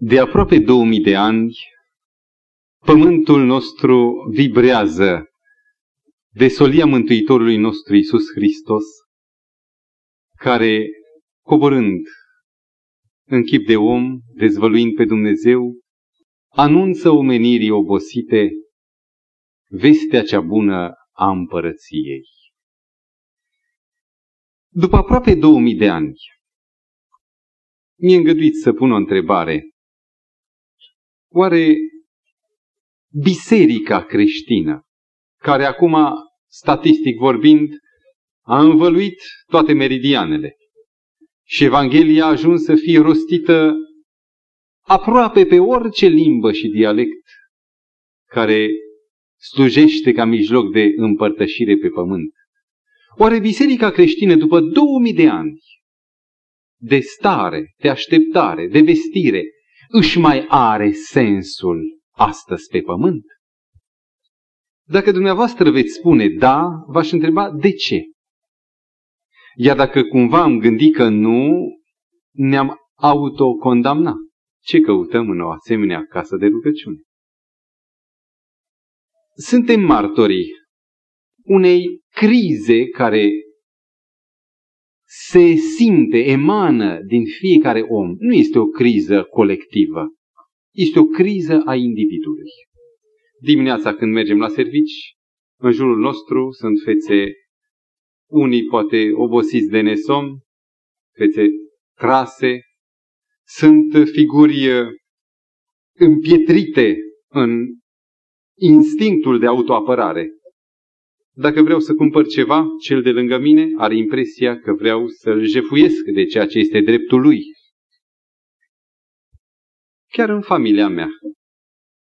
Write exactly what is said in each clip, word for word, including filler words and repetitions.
De aproape două mii de ani, pământul nostru vibrează de solia Mântuitorului nostru Iisus Hristos, care, coborând în chip de om, dezvăluind pe Dumnezeu, anunță omenirii obosite vestea cea bună a împărăției. După aproape două mii de ani, mi-e îngăduit să pun o întrebare. Oare biserica creștină, care acum, statistic vorbind, a învăluit toate meridianele și Evanghelia a ajuns să fie rostită aproape pe orice limbă și dialect care slujește ca mijloc de împărtășire pe pământ, oare biserica creștină, după două mii de ani de stare, de așteptare, de vestire, își mai are sensul astăzi pe pământ? Dacă dumneavoastră veți spune da, v-aș întreba de ce. Iar dacă cumva am gândit că nu, ne-am autocondamna. Ce căutăm în o asemenea casă de rugăciune? Suntem martorii unei crize care se simte, emană din fiecare om. Nu este o criză colectivă, este o criză a individului. Dimineața când mergem la servici, în jurul nostru sunt fețe, unii poate obosiți de nesomn, fețe trase, sunt figuri împietrite în instinctul de autoapărare. Dacă vreau să cumpăr ceva, cel de lângă mine are impresia că vreau să-l jefuiesc de ceea ce este dreptul lui. Chiar în familia mea,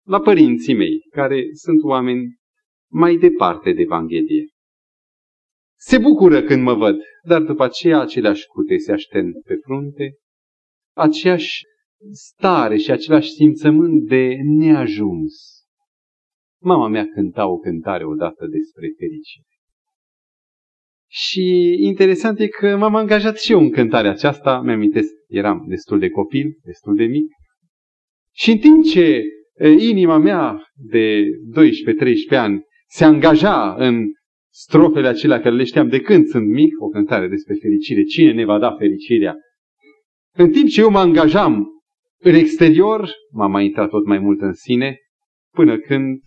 la părinții mei, care sunt oameni mai departe de Evanghelie, se bucură când mă văd, dar după aceea aceleași cute se aștern pe frunte, aceeași stare și același simțământ de neajuns. Mama mea cânta o cântare odată despre fericire. Și interesant e că m-am angajat și eu în cântarea aceasta, mi-amintesc, eram destul de copil, destul de mic. Și în timp ce inima mea de doisprezece treisprezece ani se angaja în strofele acelea care le știam de când sunt mic, o cântare despre fericire, cine ne va da fericirea? În timp ce eu mă angajam în exterior, m-am mai intrat tot mai mult în sine, până când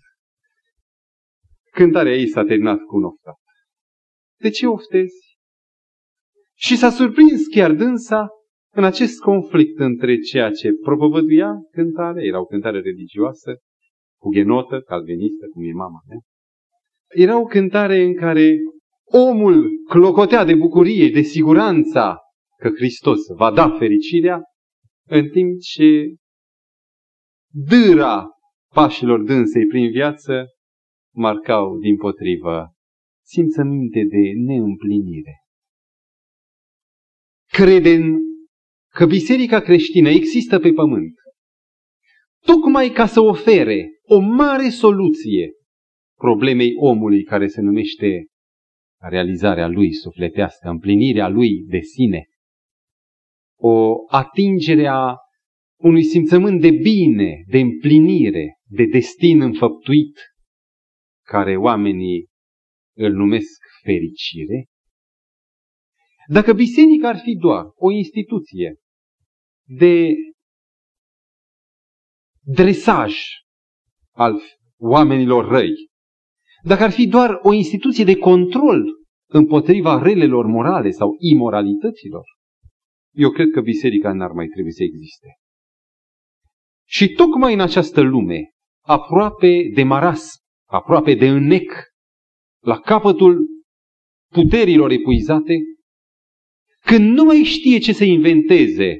cântarea ei s-a terminat cu un oftat. De ce oftezi? Și s-a surprins chiar dânsa în acest conflict între ceea ce propovăduia cântarea, era o cântare religioasă, cu ghenotă, calvinistă, cum e mama mea, era o cântare în care omul clocotea de bucurie, de siguranța că Hristos va da fericirea, în timp ce dâra pașilor dânsei prin viață marcau dimpotrivă simțăminte de neîmplinire. Credem că biserica creștină există pe pământ tocmai ca să ofere o mare soluție problemei omului care se numește realizarea lui sufletească, împlinirea lui de sine, o atingere a unui simțământ de bine, de împlinire, de destin înfăptuit, care oamenii îl numesc fericire. Dacă biserica ar fi doar o instituție de dresaj al oamenilor răi, dacă ar fi doar o instituție de control împotriva relelor morale sau imoralităților, eu cred că biserica n-ar mai trebui să existe. Și tocmai în această lume, aproape de marasm, aproape de înnec, la capătul puterilor epuizate, când nu mai știe ce să inventeze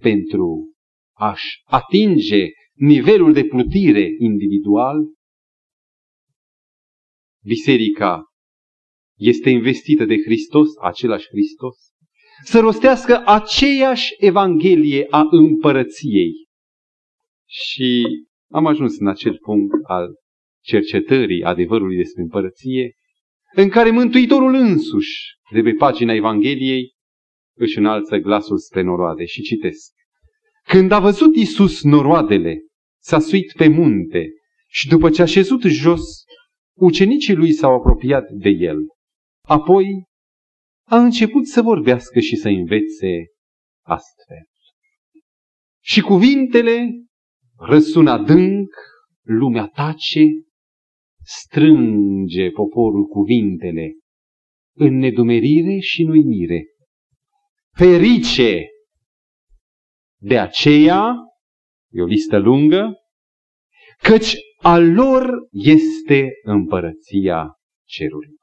pentru a-și atinge nivelul de plutire individual, biserica este investită de Hristos, același Hristos, să rostească aceeași Evanghelie a împărăției. Și am ajuns în acel punct al cercetării adevărului despre împărăție, în care Mântuitorul însuși, de pe pagina Evangheliei, își înalță glasul spre noroade și citesc: Când a văzut Iisus noroadele, s-a suit pe munte și după ce a șezut jos, ucenicii lui s-au apropiat de el. Apoi a început să vorbească și să învețe astfel. Și cuvintele răsună adânc, lumea tace, strânge poporul cuvintele în nedumerire și în uimire. Ferice! De aceea, e o listă lungă, căci a lor este împărăția cerurilor.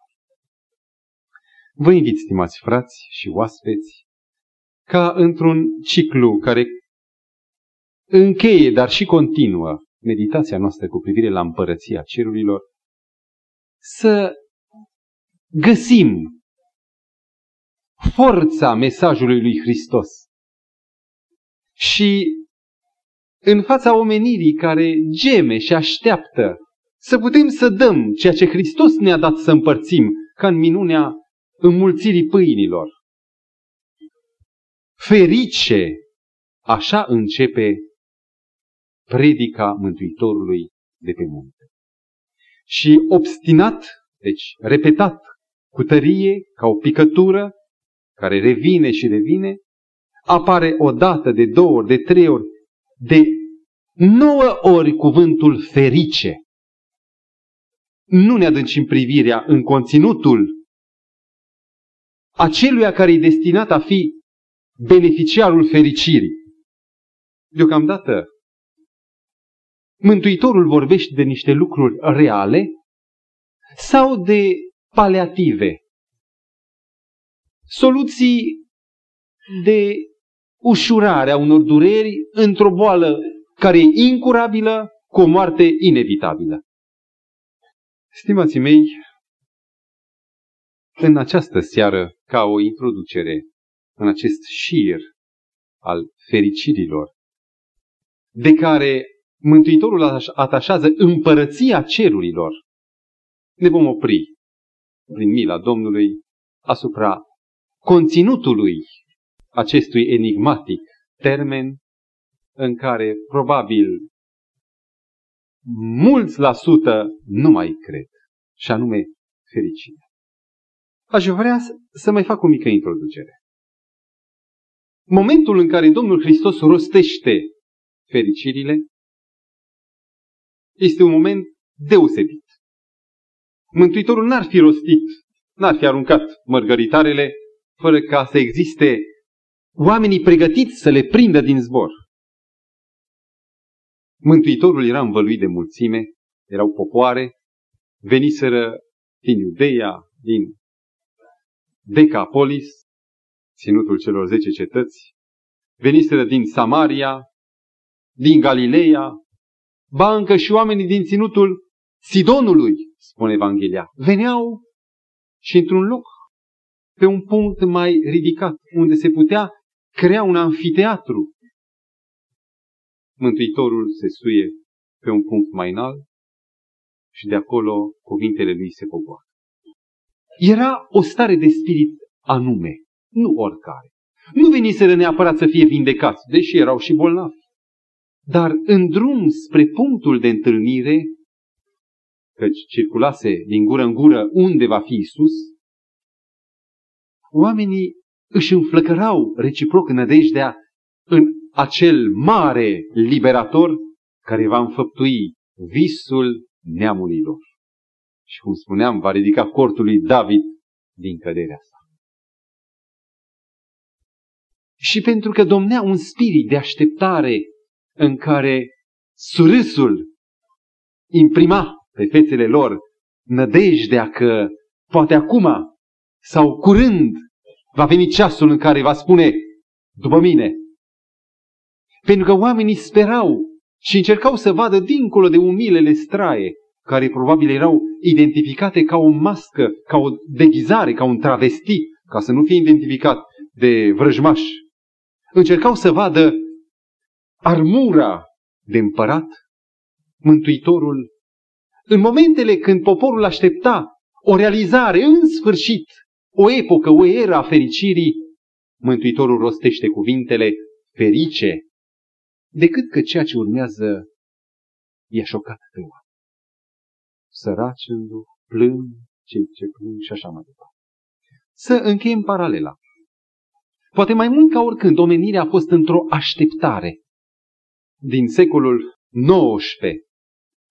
Vă invit, stimați frați și oaspeți, ca într-un ciclu care încheie, dar și continuă, meditația noastră cu privire la împărăția cerurilor, să găsim forța mesajului lui Hristos și în fața omenirii care geme și așteaptă să putem să dăm ceea ce Hristos ne-a dat să împărțim, ca în minunea înmulțirii pâinilor. Ferice! Așa începe predica Mântuitorului de pe munte. Și obstinat, deci repetat cu tărie, ca o picătură care revine și revine, apare o dată, de două ori, de trei ori, de nouă ori cuvântul ferice. Nu ne adâncim privirea în conținutul aceluia care e destinat a fi beneficiarul fericirii. Deocamdată, Mântuitorul vorbește de niște lucruri reale sau de paliative, soluții de ușurare a unor dureri într-o boală care e incurabilă, cu o moarte inevitabilă. Stimații mei, în această seară, ca o introducere în acest șir al fericirilor, de care Mântuitorul atașează împărăția cerurilor, ne vom opri, prin mila Domnului, asupra conținutului acestui enigmatic termen, în care probabil mulți la sută nu mai cred, și anume fericirea. Aș vrea să mai fac o mică introducere. Momentul în care Domnul Hristos rostește fericirile este un moment deosebit. Mântuitorul n-ar fi rostit, n-ar fi aruncat mărgăritarele fără ca să existe oamenii pregătiți să le prindă din zbor. Mântuitorul era învăluit de mulțime, erau popoare, veniseră din Iudeia, din Decapolis, ținutul celor zece cetăți, veniseră din Samaria, din Galileea, ba încă și oamenii din ținutul Sidonului, spune Evanghelia. Veneau și într-un loc, pe un punct mai ridicat, unde se putea crea un anfiteatru. Mântuitorul se suie pe un punct mai înalt și de acolo cuvintele lui se poboară. Era o stare de spirit anume, nu oricare. Nu veniseră neapărat să fie vindecați, deși erau și bolnavi. Dar în drum spre punctul de întâlnire, căci circulase din gură în gură unde va fi Iisus, oamenii își înflăcărau reciproc nădejdea în acel mare liberator care va înfăptui visul neamului lor. Și cum spuneam, va ridica cortul lui David din căderea sa. Și pentru că domnea un spirit de așteptare în care surâsul imprima pe fețele lor nădejdea că poate acum sau curând va veni ceasul în care va spune după mine. Pentru că oamenii sperau și încercau să vadă dincolo de umilele straie, care probabil erau identificate ca o mască, ca o deghizare, ca un travestit, ca să nu fie identificat de vrăjmaș. Încercau să vadă armura de împărat, Mântuitorul, în momentele când poporul aștepta o realizare, în sfârșit, o epocă, o era a fericirii, Mântuitorul rostește cuvintele ferice, decât că ceea ce urmează i-a șocat pe oameni. Săraci în duh, plâng, cei ce plâng și așa mai departe. Să încheiem paralela. Poate mai mult ca oricând, omenirea a fost într-o așteptare din secolul nouăsprezece,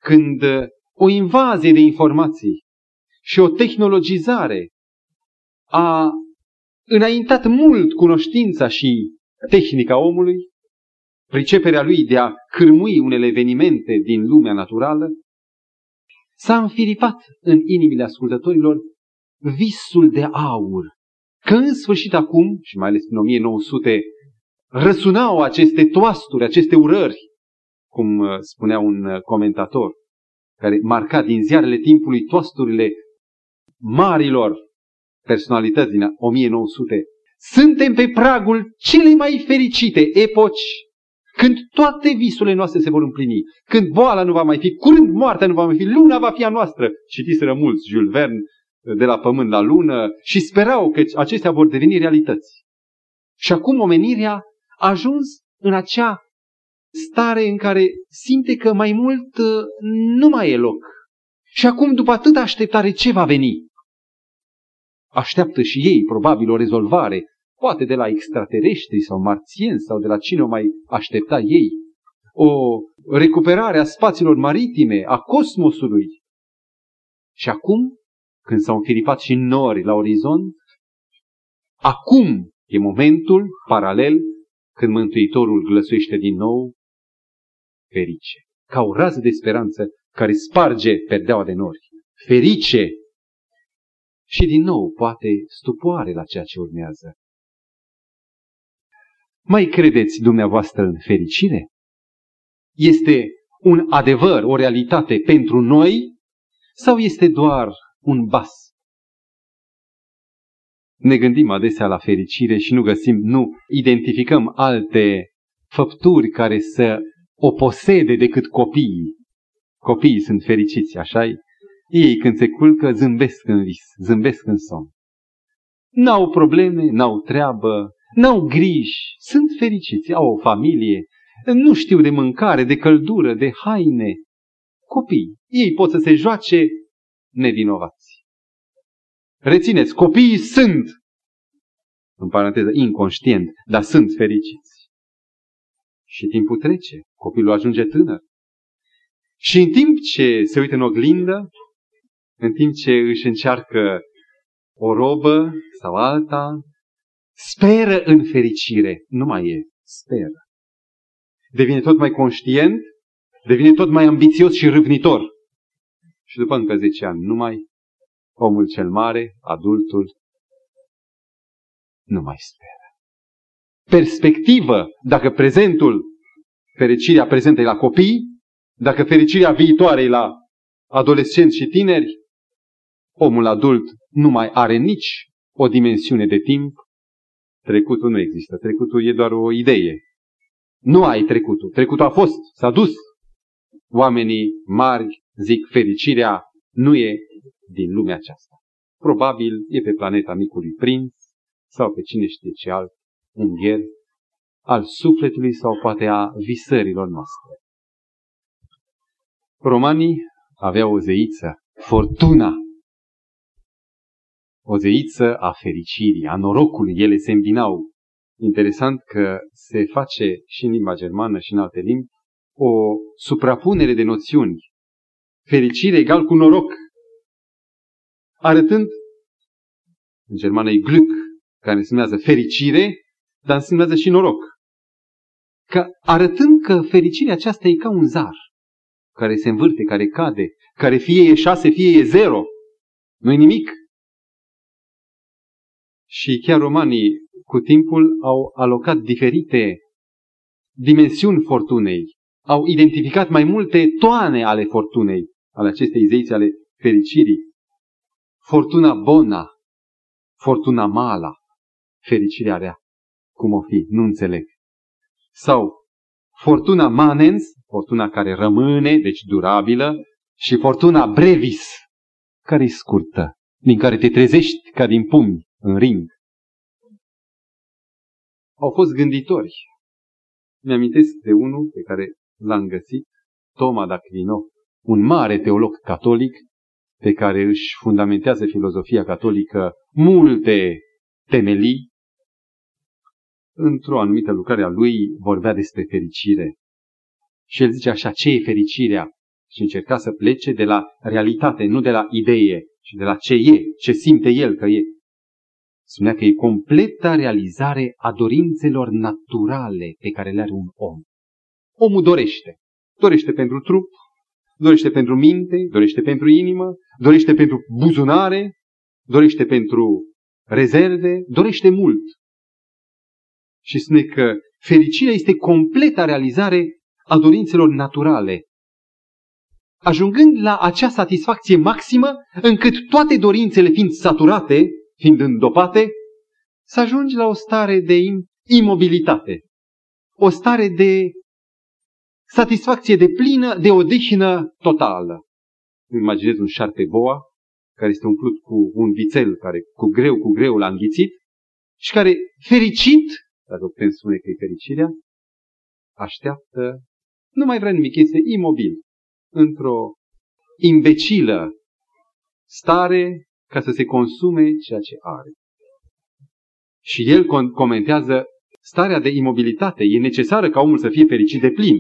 când o invazie de informații și o tehnologizare a înaintat mult cunoștința și tehnica omului, priceperea lui de a cârmui unele evenimente din lumea naturală, s-a înfiripat în inimile ascultătorilor visul de aur, că în sfârșit acum, și mai ales în o mie nouă sute, răsunau aceste toasturi, aceste urări, cum spunea un comentator, care marca din ziarele timpului toasturile marilor personalități din o mie nouă sute. Suntem pe pragul celei mai fericite epoci, când toate visurile noastre se vor împlini, când boala nu va mai fi, curând moartea nu va mai fi, luna va fi a noastră. Citiseră mulți Jules Verne, De la pământ la lună, și sperau că acestea vor deveni realități. Și acum omenirea a ajuns în acea stare în care simte că mai mult nu mai e loc. Și acum, după atâta așteptare, ce va veni? Așteaptă și ei, probabil, o rezolvare, poate de la extraterestri sau marțieni sau de la cine o mai aștepta ei. O recuperare a spațiilor maritime, a cosmosului. Și acum, când s-au înfiripat și nori la orizont, acum e momentul paralel când Mântuitorul glăsuiește din nou ferice, ca o rază de speranță care sparge perdeaua de nori. Ferice! Și din nou, poate, stupoare la ceea ce urmează. Mai credeți dumneavoastră în fericire? Este un adevăr, o realitate pentru noi, sau este doar un bas? Ne gândim adesea la fericire și nu găsim, nu identificăm alte făpturi care să o posede decât copiii. Copiii sunt fericiți, așa-i? Ei când se culcă zâmbesc în vis, zâmbesc în somn. N-au probleme, n-au treabă, n-au griji, sunt fericiți, au o familie, nu știu de mâncare, de căldură, de haine. Copii, ei pot să se joace nevinovați. Rețineți, copiii sunt, în paranteză, inconștient, dar sunt fericiți. Și timpul trece, copilul ajunge tânăr. Și în timp ce se uită în oglindă, în timp ce își încearcă o robă sau alta, speră în fericire. Nu mai e, speră. Devine tot mai conștient, devine tot mai ambițios și râvnitor. Și după încă zece ani, numai omul cel mare, adultul, nu mai speră. Perspectivă, dacă prezentul, fericirea prezentă e la copii, dacă fericirea viitoare e la adolescenți și tineri, omul adult nu mai are nici o dimensiune de timp. Trecutul nu există, trecutul e doar o idee. Nu ai trecutul, trecutul a fost, s-a dus. Oamenii mari zic, fericirea nu e din lumea aceasta. Probabil e pe planeta micului prinț sau pe cine știe ce alt ungher al sufletului sau poate a visărilor noastre. Romanii aveau o zeiță, Fortuna, o zeiță a fericirii, a norocului. Ele se îmbinau. Interesant că se face și în limba germană și în alte limbi o suprapunere de noțiuni. Fericire egal cu noroc, arătând, în germană e glück, care însemnează fericire, dar însemnează și noroc. Că arătând că fericirea aceasta e ca un zar, care se învârte, care cade, care fie e șase, fie e zero, nu e nimic. Și chiar romanii cu timpul au alocat diferite dimensiuni fortunei, au identificat mai multe toane ale fortunei, ale acestei zeiți, ale fericirii. Fortuna bona, fortuna mala, fericirea rea, cum o fi, nu înțeleg. Sau fortuna manens, fortuna care rămâne, deci durabilă, și fortuna brevis, care e scurtă, din care te trezești ca din pumni, în ring. Au fost gânditori. Mi-amintesc de unul pe care l-am găsit, Toma d'Aquino, un mare teolog catolic pe care își fundamentează filozofia catolică multe temelii. Într-o anumită lucrare a lui vorbea despre fericire. Și el zice așa, ce e fericirea? Și încerca să plece de la realitate, nu de la idee, ci de la ce e, ce simte el că e. Spunea că e completa realizare a dorințelor naturale pe care le are un om. Omul dorește. Dorește pentru trup, dorește pentru minte, dorește pentru inimă, dorește pentru buzunare, dorește pentru rezerve, dorește mult. Și spune că fericirea este completa realizare a dorințelor naturale, ajungând la acea satisfacție maximă, încât toate dorințele fiind saturate, fiind îndopate, să ajungi la o stare de imobilitate, o stare de satisfacție deplină, de odihă totală. Imaginez un șarpe boa, care este umplut cu un vițel care cu greu, cu greu l-a înghițit și care, fericit, dacă putem spune că e fericirea, așteaptă, nu mai vrea nimic, este imobil, într-o imbecilă stare ca să se consume ceea ce are. Și el comentează, starea de imobilitate e necesară ca omul să fie fericit de plin.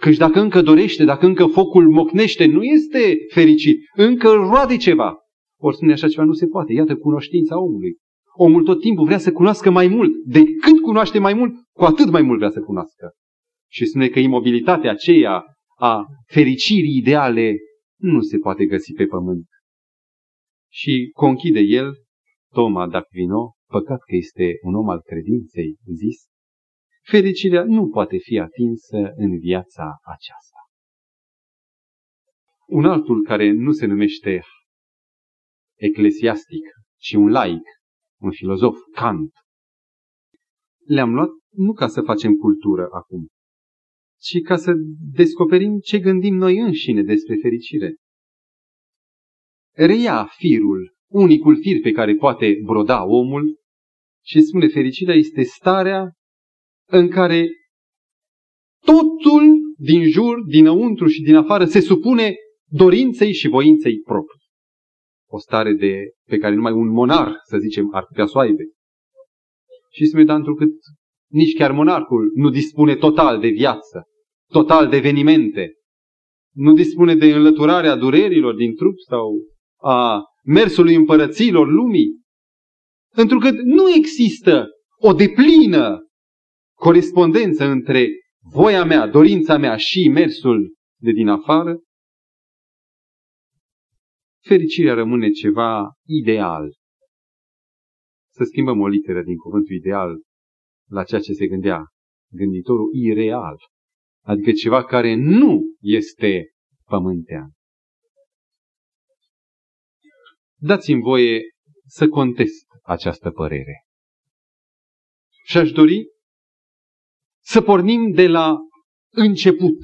Căci dacă încă dorește, dacă încă focul mocnește, nu este fericit, încă roade ceva. Ori spune așa ceva, nu se poate, iată cunoștința omului. Omul tot timpul vrea să cunoască mai mult. De când cunoaște mai mult, cu atât mai mult vrea să cunoască. Și spune că imobilitatea aceea a fericirii ideale nu se poate găsi pe pământ. Și conchide el, Toma d'Aquino, păcat că este un om al credinței, zis, fericirea nu poate fi atinsă în viața aceasta. Un altul care nu se numește eclesiastic, ci un laic, un filozof, Kant. Le-am luat nu ca să facem cultură acum, ci ca să descoperim ce gândim noi înșine despre fericire. Reia firul, unicul fir pe care poate broda omul și spune fericirea este starea în care totul din jur, dinăuntru și din afară se supune dorinței și voinței proprii. O stare de, pe care numai un monar, să zicem, ar putea să o aibă. Și spune, dar întrucât nici chiar monarhul nu dispune total de viață, total de evenimente, nu dispune de înlăturarea durerilor din trup sau a mersului împărăților lumii, întrucât nu există o deplină corespondență între voia mea, dorința mea și mersul de din afară, fericirea rămâne ceva ideal. Să schimbăm o literă din cuvântul ideal la ceea ce se gândea gânditorul, ireal, adică ceva care nu este pământean. Dați-mi voie să contest această părere. Și aș dori să pornim de la început.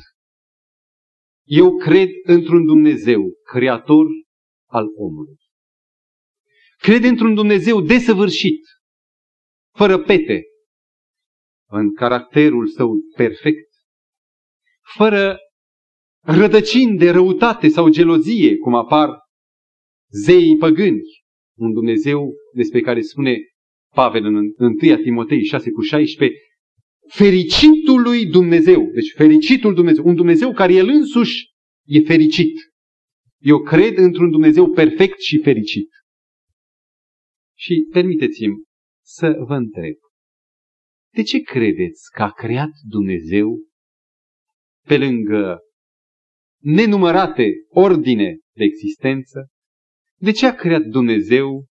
Eu cred într-un Dumnezeu, creator al omului. Cred într-un Dumnezeu desăvârșit, fără pete, în caracterul său perfect, fără rădăcini de răutate sau gelozie, cum apar zeii păgâni, un Dumnezeu despre care spune Pavel în întâi Timotei șase cu șaisprezece, fericitul lui Dumnezeu, deci fericitul Dumnezeu, un Dumnezeu care el însuși e fericit. Eu cred într-un Dumnezeu perfect și fericit. Și permiteți-mi să vă întreb, de ce credeți că a creat Dumnezeu, pe lângă nenumărate ordine de existență, de ce a creat Dumnezeu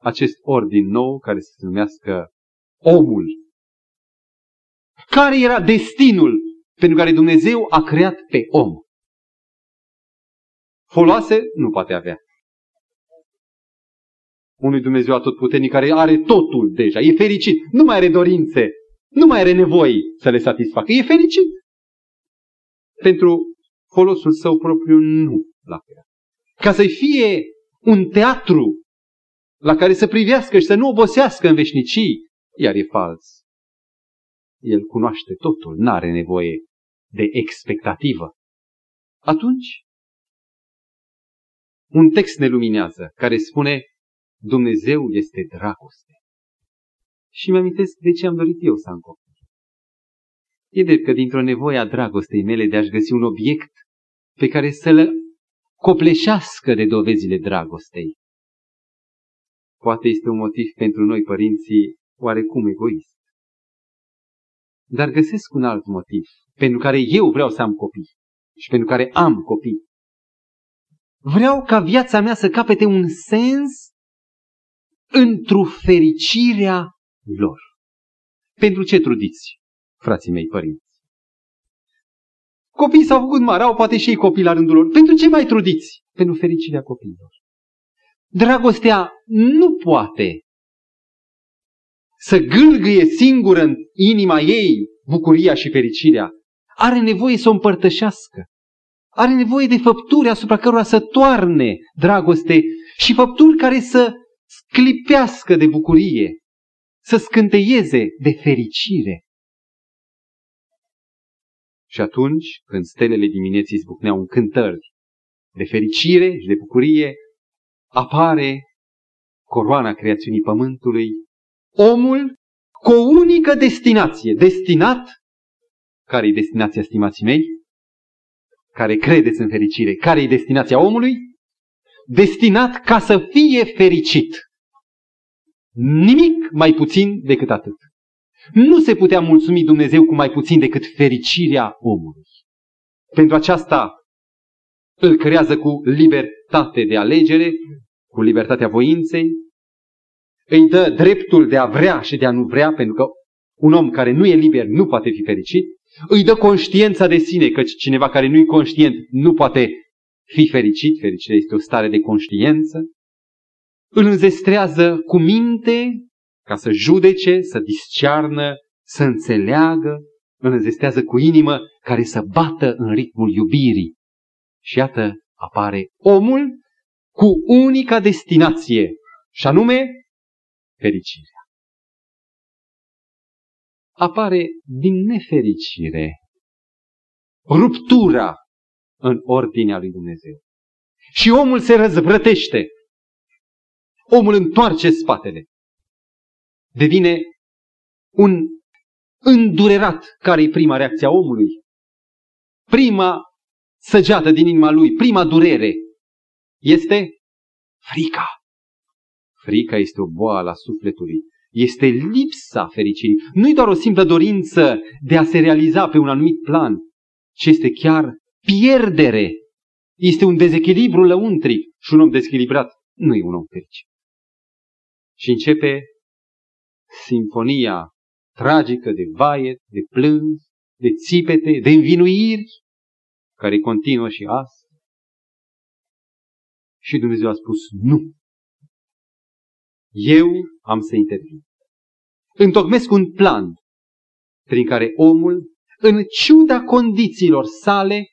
acest ordin nou care se numească omul? Care era destinul pentru care Dumnezeu a creat pe om? Foloase nu poate avea. Unui Dumnezeu atotputernic care are totul deja, e fericit, nu mai are dorințe, nu mai are nevoi să le satisfacă, e fericit. Pentru folosul său propriu nu l-a creat. Ca să-i fie un teatru la care să privească și să nu obosească în veșnicii, iar e fals. El cunoaște totul, n-are nevoie de expectativă. Atunci, un text ne luminează care spune: Dumnezeu este dragoste. Și mi-amintesc de ce am dorit eu să am copii. E drept că dintr-o nevoie a dragostei mele de a-și găsi un obiect pe care să-l copleșească de dovezile dragostei. Poate este un motiv pentru noi, părinții, oarecum egoist. Dar găsesc un alt motiv pentru care eu vreau să am copii și pentru care am copii. Vreau ca viața mea să capete un sens într-o fericirea lor. Pentru ce trudiți, frații mei părinți? Copiii s-au făcut mari, au poate și ei copii la rândul lor. Pentru ce mai trudiți? Pentru fericirea copiilor. Dragostea nu poate să gâlgâie singură în inima ei bucuria și fericirea. Are nevoie să o împărtășească. Are nevoie de făpturi asupra cărora să toarne dragoste și făpturi care să sclipească de bucurie, să scânteieze de fericire. Și atunci, când stelele dimineții zbucneau în cântări de fericire și de bucurie, apare coroana creațiunii pământului, omul cu o unică destinație, destinat, care-i destinația, stimații mei, care credeți în fericire, care-i destinația omului, destinat ca să fie fericit. Nimic mai puțin decât atât. Nu se putea mulțumi Dumnezeu cu mai puțin decât fericirea omului. Pentru aceasta îl creează cu libertate de alegere, cu libertatea voinței, îi dă dreptul de a vrea și de a nu vrea, pentru că un om care nu e liber nu poate fi fericit, îi dă conștiința de sine, căci cineva care nu e conștient nu poate fi fericit, fericirea este o stare de conștiință, îl înzestrează cu minte, ca să judece, să discearnă, să înțeleagă, îl înzestează cu inimă care să bată în ritmul iubirii. Și iată apare omul cu unica destinație, și anume fericirea. Apare din nefericire ruptura în ordinea lui Dumnezeu. Și omul se răzvrătește. Omul întoarce spatele. Devine un îndurerat, care e prima reacție a omului. Prima săgeată din inima lui, prima durere este frica. Frica este o boală a sufletului. Este lipsa fericirii. Nu-i doar o simplă dorință de a se realiza pe un anumit plan, ci este chiar pierdere. Este un dezechilibru lăuntric și un om dezechilibrat nu e un om fericit. Și începe simfonia tragică de vaiet, de plâns, de țipete, de învinuiri, care continuă și azi. Și Dumnezeu a spus nu. Eu am să intervin. Întocmesc un plan prin care omul, în ciuda condițiilor sale,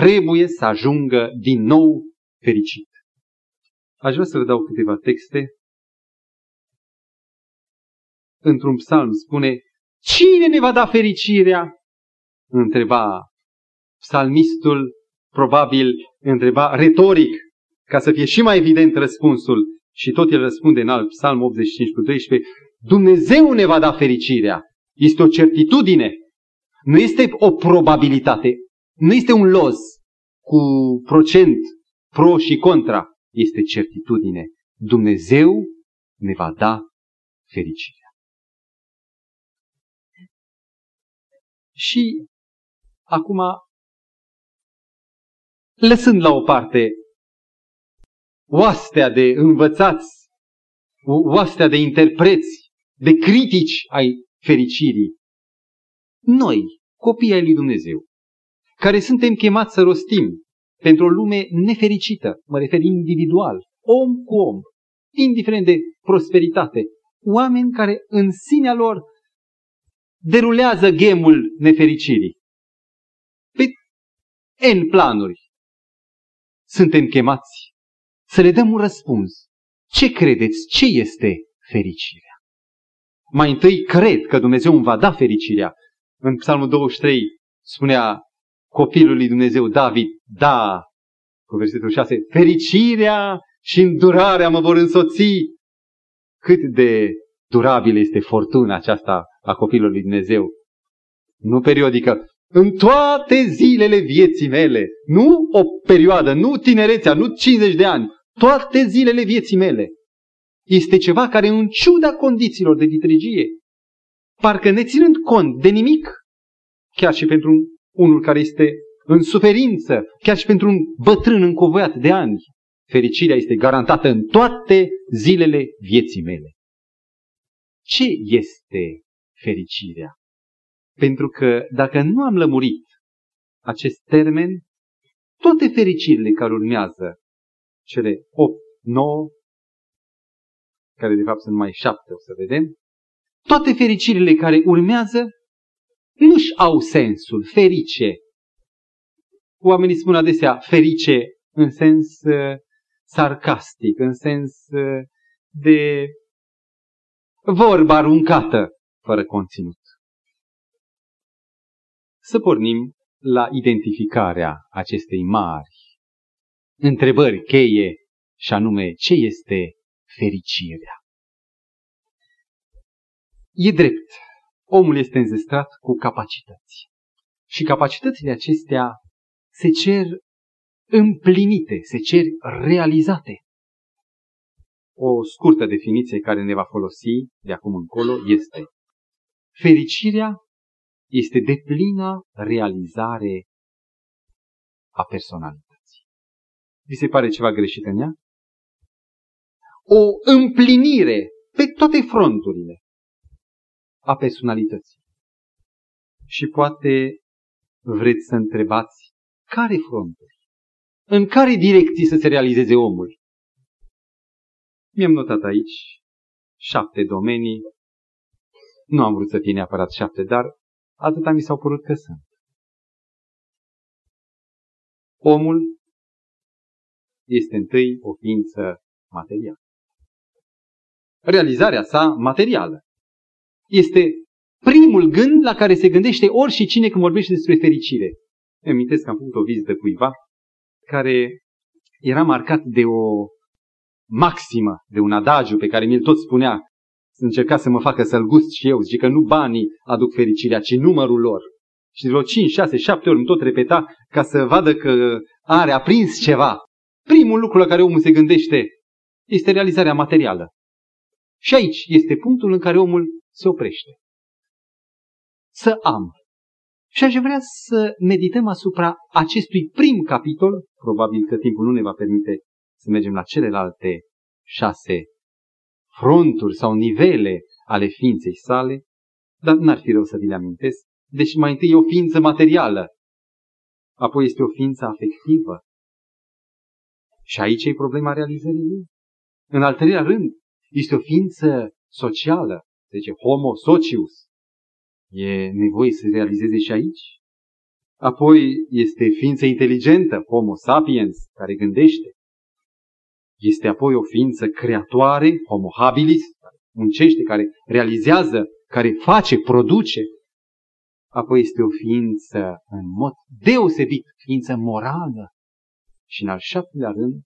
trebuie să ajungă din nou fericit. Aș vrea să vă dau câteva texte. Într-un psalm spune: cine ne va da fericirea? Întreba psalmistul, probabil întreba retoric, ca să fie și mai evident răspunsul. Și tot el răspunde în alt psalm optzeci și cinci cu treisprezece, Dumnezeu ne va da fericirea. Este o certitudine. Nu este o probabilitate. Nu este un loz cu procent, pro și contra. Este certitudine. Dumnezeu ne va da fericirea. Și acum, lăsând la o parte oastea de învățați, oastea de interpreți, de critici ai fericirii, noi, copiii ai lui Dumnezeu, care suntem chemați să rostim pentru o lume nefericită, mă refer individual, om cu om, indiferent de prosperitate, oameni care în sinea lor derulează gemul nefericirii pe N planuri. Suntem chemați să le dăm un răspuns. Ce credeți? Ce este fericirea? mai întâi cred că Dumnezeu îmi va da fericirea. În Psalmul douăzeci și trei spunea copilul lui Dumnezeu David, da, cu versetul șase, fericirea și îndurarea mă vor însoți. Cât de durabilă este fortuna aceasta a copilului lui Dumnezeu. Nu periodică. În toate zilele vieții mele. Nu o perioadă, nu tinerețea, nu cincizeci de ani. Toate zilele vieții mele. Este ceva care, în ciuda condițiilor de vitregie, parcă ne ținând cont de nimic, chiar și pentru unul care este în suferință, chiar și pentru un bătrân încovoiat de ani, fericirea este garantată în toate zilele vieții mele. Ce este fericirea? Pentru că dacă nu am lămurit acest termen, toate fericirile care urmează, cele opt, nouă, care de fapt sunt mai șapte, o să vedem, toate fericirile care urmează nu-și au sensul ferice. Oamenii spun adesea ferice în sens uh, sarcastic, în sens uh, de vorbă aruncată, fără conținut. Să pornim la identificarea acestei mari întrebări cheie, și anume, ce este fericirea? E drept, omul este înzestrat cu capacități și capacitățile acestea se cer împlinite, se cer realizate. O scurtă definiție care ne va folosi de acum încolo este: fericirea este deplina realizare a personalității. Vi se pare ceva greșit în ea? O împlinire pe toate fronturile a personalității. Și poate vreți să întrebați care fronturi? În care direcții să se realizeze omul? Mi-am notat aici șapte domenii. Nu am vrut să fie neapărat șapte, dar atâta mi s-au părut că sunt. Omul este întâi o ființă materială. Realizarea sa materială este primul gând la care se gândește ori și cine când vorbește despre fericire. Îmi amintesc că am făcut o vizită cuiva care era marcat de o maximă, de un adagiu pe care mi-l tot spunea, să încerca să mă facă să-l gust și eu. Zice că nu banii aduc fericirea, ci numărul lor. Și de vreo cinci, șase, șapte ori îmi tot repeta ca să vadă că are aprins ceva. Primul lucru la care omul se gândește este realizarea materială. Și aici este punctul în care omul se oprește. Să am. Și aș vrea să medităm asupra acestui prim capitol. Probabil că timpul nu ne va permite să mergem la celelalte șase fronturi sau nivele ale ființei sale, dar n-ar fi rău să vi le amintesc. Deci mai întâi e o ființă materială, apoi este o ființă afectivă. Și aici e problema realizării lui. În al treilea rând, este o ființă socială, deci homo socius. E nevoie să realizeze și aici. Apoi este ființă inteligentă, homo sapiens, care gândește. Este apoi o ființă creatoare, homo habilis, care muncește, care realizează, care face, produce. Apoi este o ființă în mod deosebit, ființă morală. Și în al șaptelea rând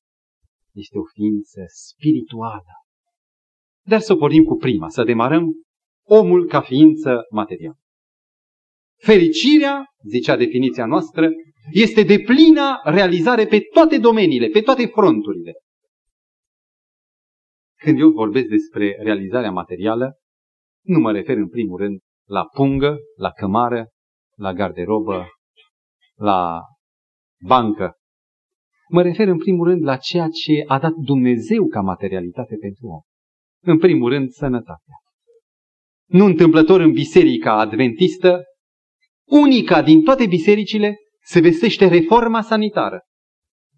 este o ființă spirituală. Dar să pornim cu prima, să demarăm omul ca ființă materială. Fericirea, zicea definiția noastră, este deplina realizare pe toate domeniile, pe toate fronturile. Când eu vorbesc despre realizarea materială, nu mă refer în primul rând la pungă, la cămară, la garderobă, la bancă. Mă refer în primul rând la ceea ce a dat Dumnezeu ca materialitate pentru om. În primul rând, sănătatea. Nu întâmplător în biserica adventistă, unica din toate bisericile, se vestește reforma sanitară.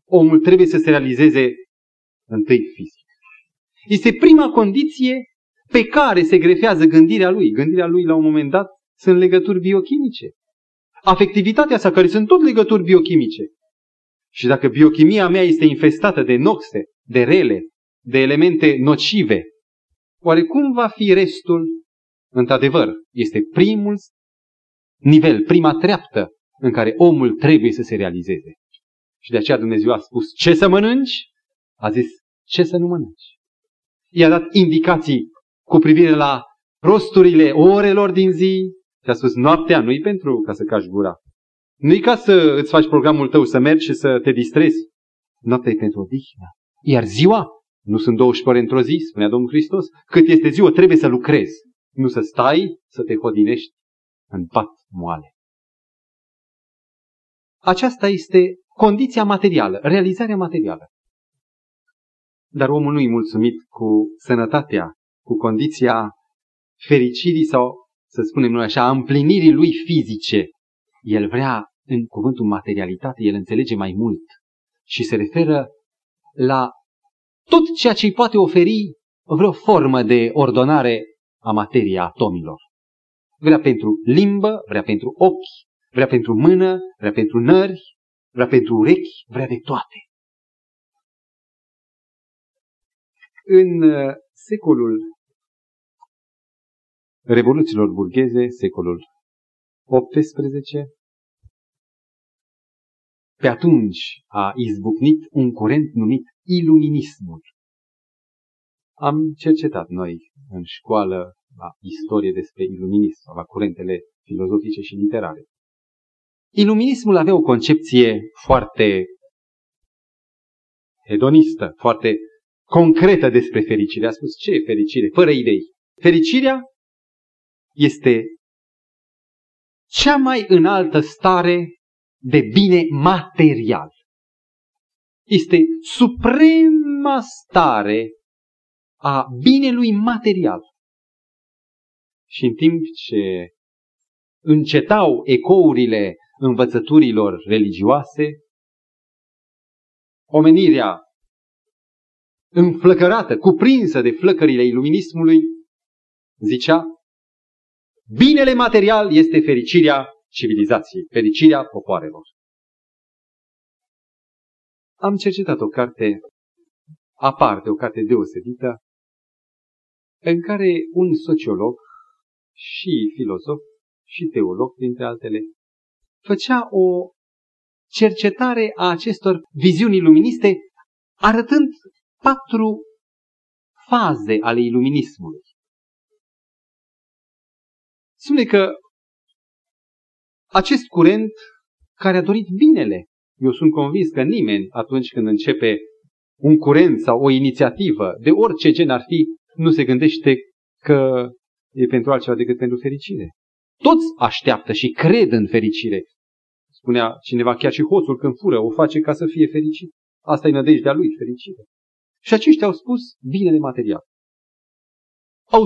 Omul trebuie să se realizeze întâi fizic. Este prima condiție pe care se grefează gândirea lui. Gândirea lui, la un moment dat, sunt legături biochimice. Afectivitatea sa, care sunt tot legături biochimice. Și dacă biochimia mea este infestată de noxe, de rele, de elemente nocive, oare cum va fi restul într-adevăr, este primul nivel, prima treaptă în care omul trebuie să se realizeze. Și de aceea Dumnezeu a spus ce să mănânci, a zis ce să nu mănânci. I-a dat indicații cu privire la rosturile orelor din zi. Și-a spus noaptea nu-i pentru ca să cași gura. Nu-i ca să îți faci programul tău să mergi și să te distrezi. Noaptea e pentru odihnă. Iar ziua, nu sunt douăzeci ore într-o zi, spunea Domnul Hristos. Cât este ziua, trebuie să lucrezi. Nu să stai, să te hodinești în pat moale. Aceasta este condiția materială, realizarea materială. Dar omul nu-i mulțumit cu sănătatea, cu condiția fericirii sau, să spunem noi așa, a împlinirii lui fizice. El vrea, în cuvântul materialitate, el înțelege mai mult și se referă la tot ceea ce îi poate oferi vreo formă de ordonare a materiei, a atomilor. Vrea pentru limbă, vrea pentru ochi, vrea pentru mână, vrea pentru nări, vrea pentru urechi, vrea de toate. În secolul revoluțiilor burgheze, secolul optsprezece, pe atunci a izbucnit un curent numit iluminismul. Am cercetat noi în școală la istorie despre iluminism, la curentele filozofice și literare. Iluminismul avea o concepție foarte hedonistă, foarte concretă despre fericire. A spus, ce e fericire? Fără idei. Fericirea este cea mai înaltă stare de bine material. Este suprema stare a binelui material. Și în timp ce încetau ecourile învățăturilor religioase, omenirea înflăcărată, cuprinsă de flăcările iluminismului, zicea, binele material este fericirea civilizației, fericirea popoarelor. Am cercetat o carte aparte, o carte deosebită, în care un sociolog și filozof și teolog, printre altele, făcea o cercetare a acestor viziuni iluministe, arătând patru faze ale iluminismului. Spune că acest curent care a dorit binele, eu sunt convins că nimeni atunci când începe un curent sau o inițiativă, de orice gen ar fi, nu se gândește că e pentru altceva decât pentru fericire. Toți așteaptă și cred în fericire. Spunea cineva, chiar și hoțul când fură, o face ca să fie fericit. Asta e nădejdea lui, fericire. Și aceștia au spus binele material. Au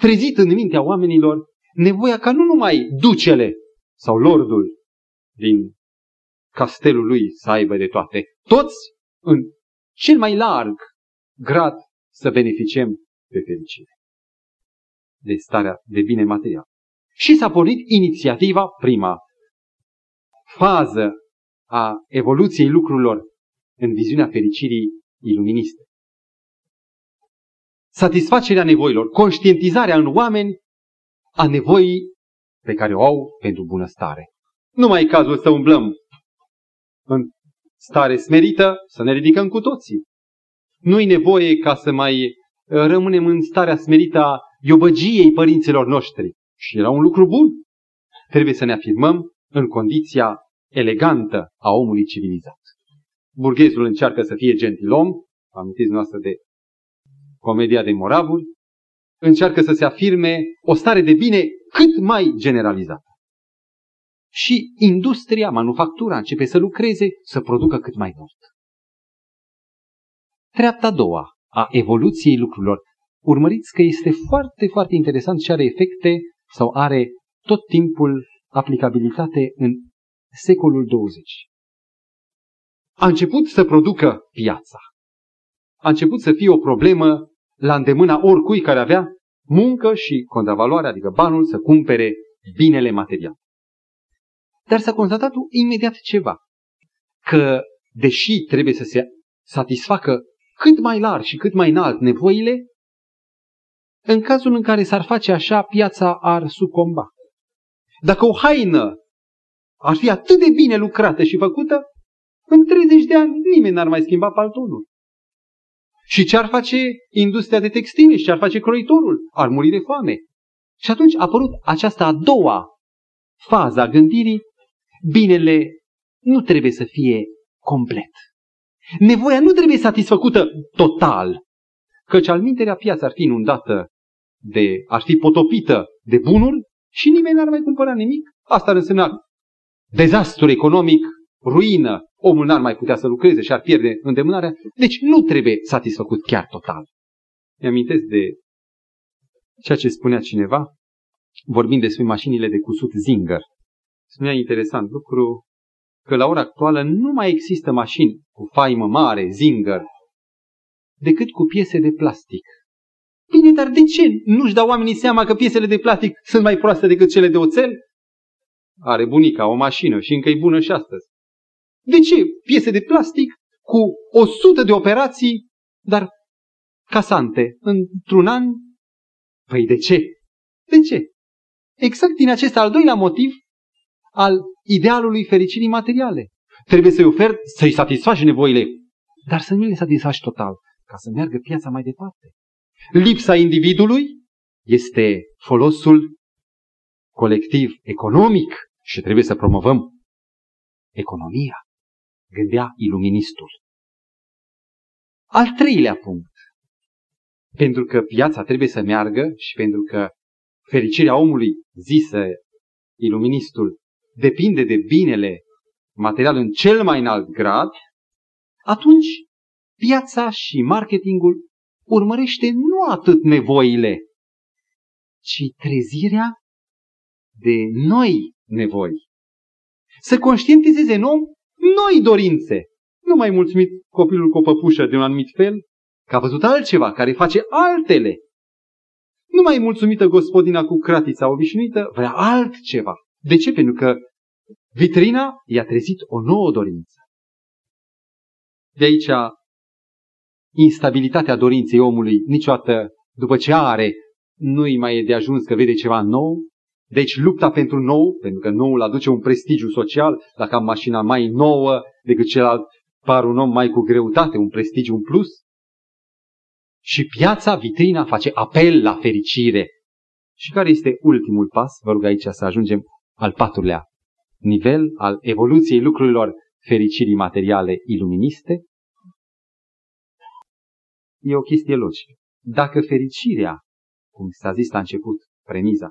trezit în mintea oamenilor nevoia ca nu numai ducele sau lordul din castelul lui să aibă de toate. Toți în cel mai larg grad să beneficiem de fericire, de starea de bine material. Și s-a pornit inițiativa, prima fază a evoluției lucrurilor în viziunea fericirii iluministe. Satisfacerea nevoilor, conștientizarea în oameni a nevoii pe care o au pentru bunăstare. Nu mai e cazul să umblăm în stare smerită, să ne ridicăm cu toții. Nu-i nevoie ca să mai rămânem în starea smerită a iobăgiei părinților noștri. Și era un lucru bun. Trebuie să ne afirmăm în condiția elegantă a omului civilizat. Burghezul încearcă să fie gentilom, amintiți noastră de comedia de moravuri, încearcă să se afirme o stare de bine cât mai generalizată. Și industria, manufactura începe să lucreze, să producă cât mai mult. Treapta a doua a evoluției lucrurilor. Urmăriți că este foarte, foarte interesant și are efecte sau are tot timpul aplicabilitate în secolul douăzeci. A început să producă piața. A început să fie o problemă la îndemâna oricui care avea muncă și contravaloare, adică banul, să cumpere binele material. Dar s-a constatat imediat ceva, că deși trebuie să se satisfacă cât mai larg și cât mai înalt nevoile, În cazul în care s-ar face așa, piața ar sucomba. Dacă o haină ar fi atât de bine lucrată și făcută, în treizeci de ani nimeni n-ar mai schimba paltonul. Și ce ar face industria de textile și ce ar face croitorul? Ar muri de foame. Și atunci a apărut această a doua fază a gândirii: binele nu trebuie să fie complet. Nevoia nu trebuie satisfăcută total, căci alminterea piața ar fi inundată, de, ar fi potopită de bunuri și nimeni n-ar mai cumpăra nimic. Asta ar însemna dezastru economic, ruină, omul n-ar mai putea să lucreze și ar pierde îndemânarea. Deci nu trebuie satisfăcut chiar total. Mi-amintesc de ceea ce spunea cineva, vorbind despre mașinile de cusut Singer. Spunea interesant lucru, că la ora actuală nu mai există mașini cu faimă mare, Singer, decât cu piese de plastic. Bine, dar de ce nu-și dau oamenii seama că piesele de plastic sunt mai proaste decât cele de oțel? Are bunica o mașină și încă e bună și astăzi. De ce piese de plastic cu o sută de operații, dar casante într-un an? Păi de ce? De ce? Exact din acest al doilea motiv al idealului fericirii materiale. Trebuie să-i oferi, să-i satisfaci nevoile, dar să nu le satisfaci total, ca să meargă piața mai departe. Lipsa individului este folosul colectiv economic și trebuie să promovăm economia, gândea iluministul. Al treilea punct. Pentru că piața trebuie să meargă și pentru că fericirea omului, zise iluministul, depinde de binele material în cel mai înalt grad, atunci piața și marketingul urmărește nu atât nevoile, ci trezirea de noi nevoi. Să conștientizeze în om noi dorințe. Nu mai mulțumit copilul cu o păpușă de un anumit fel, că a văzut altceva care face altele. Nu mai mulțumită gospodina cu cratița obișnuită, vrea altceva. De ce? Pentru că vitrina i-a trezit o nouă dorință. De aici instabilitatea dorinței omului, niciodată după ce are, nu-i mai e de ajuns că vede ceva nou. Deci lupta pentru nou, pentru că noul aduce un prestigiu social, dacă am mașina mai nouă decât celălalt, par un om mai cu greutate, un prestigiu în plus. Și piața, vitrina, face apel la fericire. Și care este ultimul pas? Vă rog aici să ajungem al patrulea nivel al evoluției lucrurilor fericirii materiale iluministe. E o chestie logică. Dacă fericirea, cum s-a zis la început, premiza,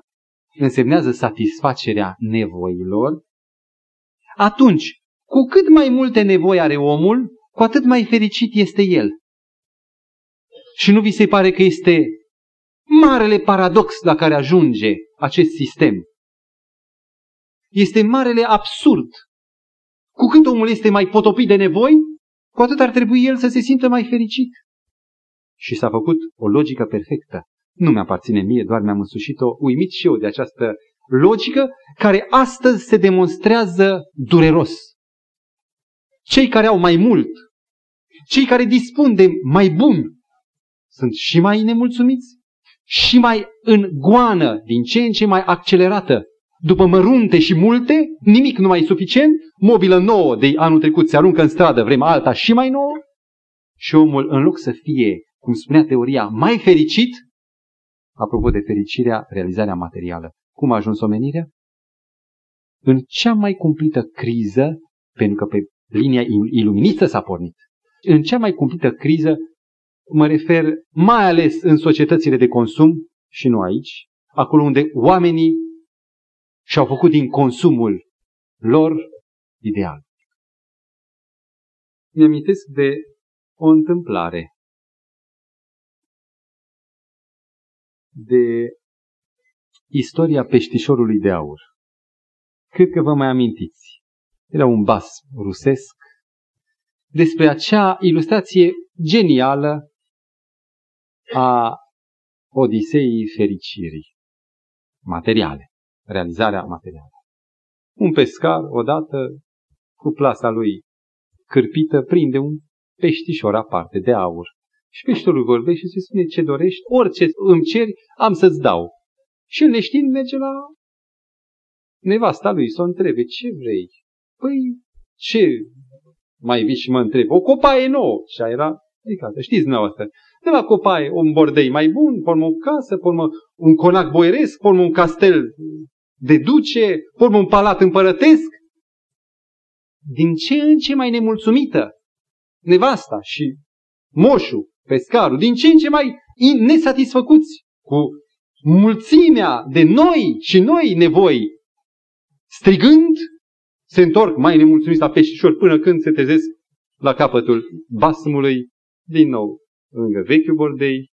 însemnează satisfacerea nevoilor, atunci, cu cât mai multe nevoi are omul, cu atât mai fericit este el. Și nu vi se pare că este marele paradox la care ajunge acest sistem? Este marele absurd. Cu cât omul este mai potopit de nevoi, cu atât ar trebui el să se simtă mai fericit. Și s-a făcut o logică perfectă. Nu mi-aparține mie, doar mi-am însușit-o, uimit și eu de această logică care astăzi se demonstrează dureros. Cei care au mai mult, cei care dispun de mai bun, sunt și mai nemulțumiți și mai în goană, din ce în ce mai accelerată. După mărunte și multe, nimic nu mai e suficient, mobilă nouă de anul trecut se aruncă în stradă, vrem alta și mai nouă. Și omul, în loc să fie, cum spunea teoria, mai fericit, apropo de fericirea, realizarea materială. Cum a ajuns omenirea? În cea mai cumplită criză, pentru că pe linia iluministă s-a pornit, în cea mai cumplită criză, mă refer mai ales în societățile de consum și nu aici, acolo unde oamenii și-au făcut din consumul lor ideal. Mi-amintesc de o întâmplare, de istoria peștișorului de aur. Cred că vă mai amintiți. Era un bas rusesc, despre acea ilustrație genială a Odiseii fericirii materiale, realizarea materială. Un pescar, odată, cu plasa lui cârpită, prinde un peștișor aparte de aur Și peșterul îi vorbește și îi spune, ce dorești, orice îmi ceri, am să-ți dau. Și el neștiind merge la nevasta lui să o întrebe, ce vrei? Păi, ce mai vii și mă întreb? O copaie nouă. Și aia era plicată, știți dumneavoastră. De la copaie, un bordei mai bun, pormă o casă, pormă un conac boieresc, pormă un castel de duce, pormă un palat împărătesc. Din ce în ce mai nemulțumită nevasta și moșul, pescarul, din ce în ce mai nesatisfăcuți cu mulțimea de noi și noi nevoi, strigând, se întorc mai nemulțumiți la peștișori până când se trezesc la capătul basmului, din nou, lângă vechiul bordei,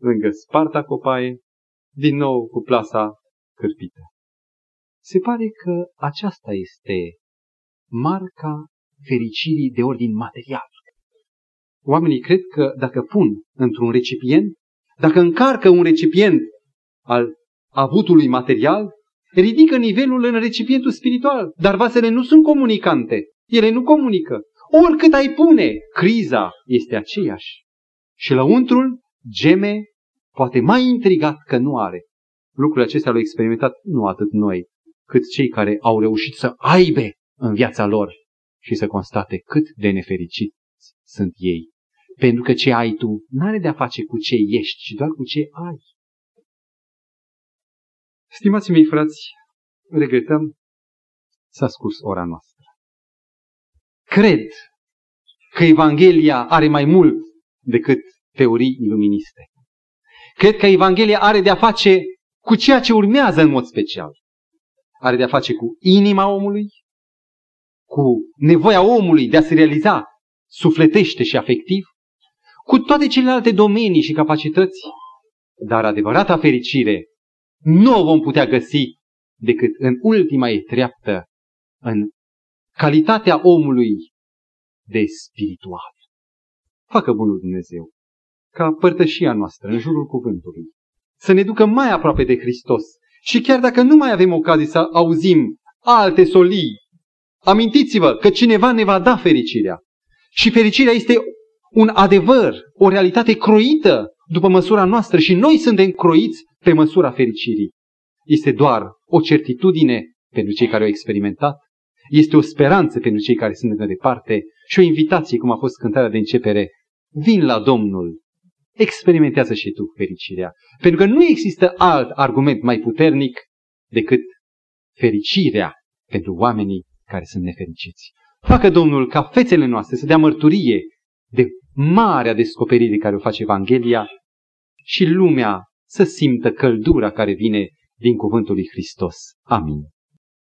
lângă sparta copaie, din nou cu plasa cârpită. Se pare că aceasta este marca fericirii de ordin material. Oamenii cred că dacă pun într-un recipient, dacă încarcă un recipient al avutului material, ridică nivelul în recipientul spiritual. Dar vasele nu sunt comunicante. Ele nu comunică. Oricât ai pune, criza este aceeași. Și lăuntrul geme, poate mai intrigat că nu are. Lucrurile acestea l-au experimentat nu atât noi, cât cei care au reușit să aibă în viața lor și să constate cât de nefericiți sunt ei. Pentru că ce ai tu n-are de-a face cu ce ești, ci doar cu ce ai. Stimați mei frați, regretăm s-a scurs ora noastră. Cred că Evanghelia are mai mult decât teorii iluministe. Cred că Evanghelia are de-a face cu ceea ce urmează în mod special. Are de-a face cu inima omului, cu nevoia omului de a se realiza sufletește și afectiv, cu toate celelalte domenii și capacități, dar adevărata fericire nu o vom putea găsi decât în ultima ei treaptă, în calitatea omului de spiritual. Facă bunul Dumnezeu ca părtășia noastră în jurul cuvântului să ne ducă mai aproape de Hristos și chiar dacă nu mai avem ocazie să auzim alte solii, amintiți-vă că cineva ne va da fericirea. Și fericirea este un adevăr, o realitate croită după măsura noastră și noi suntem croiți pe măsura fericirii. Este doar o certitudine pentru cei care o experimentat, este o speranță pentru cei care sunt de departe și o invitație, cum a fost cântarea de începere, vin la Domnul, experimentează și tu fericirea. Pentru că nu există alt argument mai puternic decât fericirea pentru oamenii care sunt nefericiți. Facă Domnul ca fețele noastre să dea mărturie de marea descoperire care o face Evanghelia și lumea să simtă căldura care vine din cuvântul lui Hristos. Amin.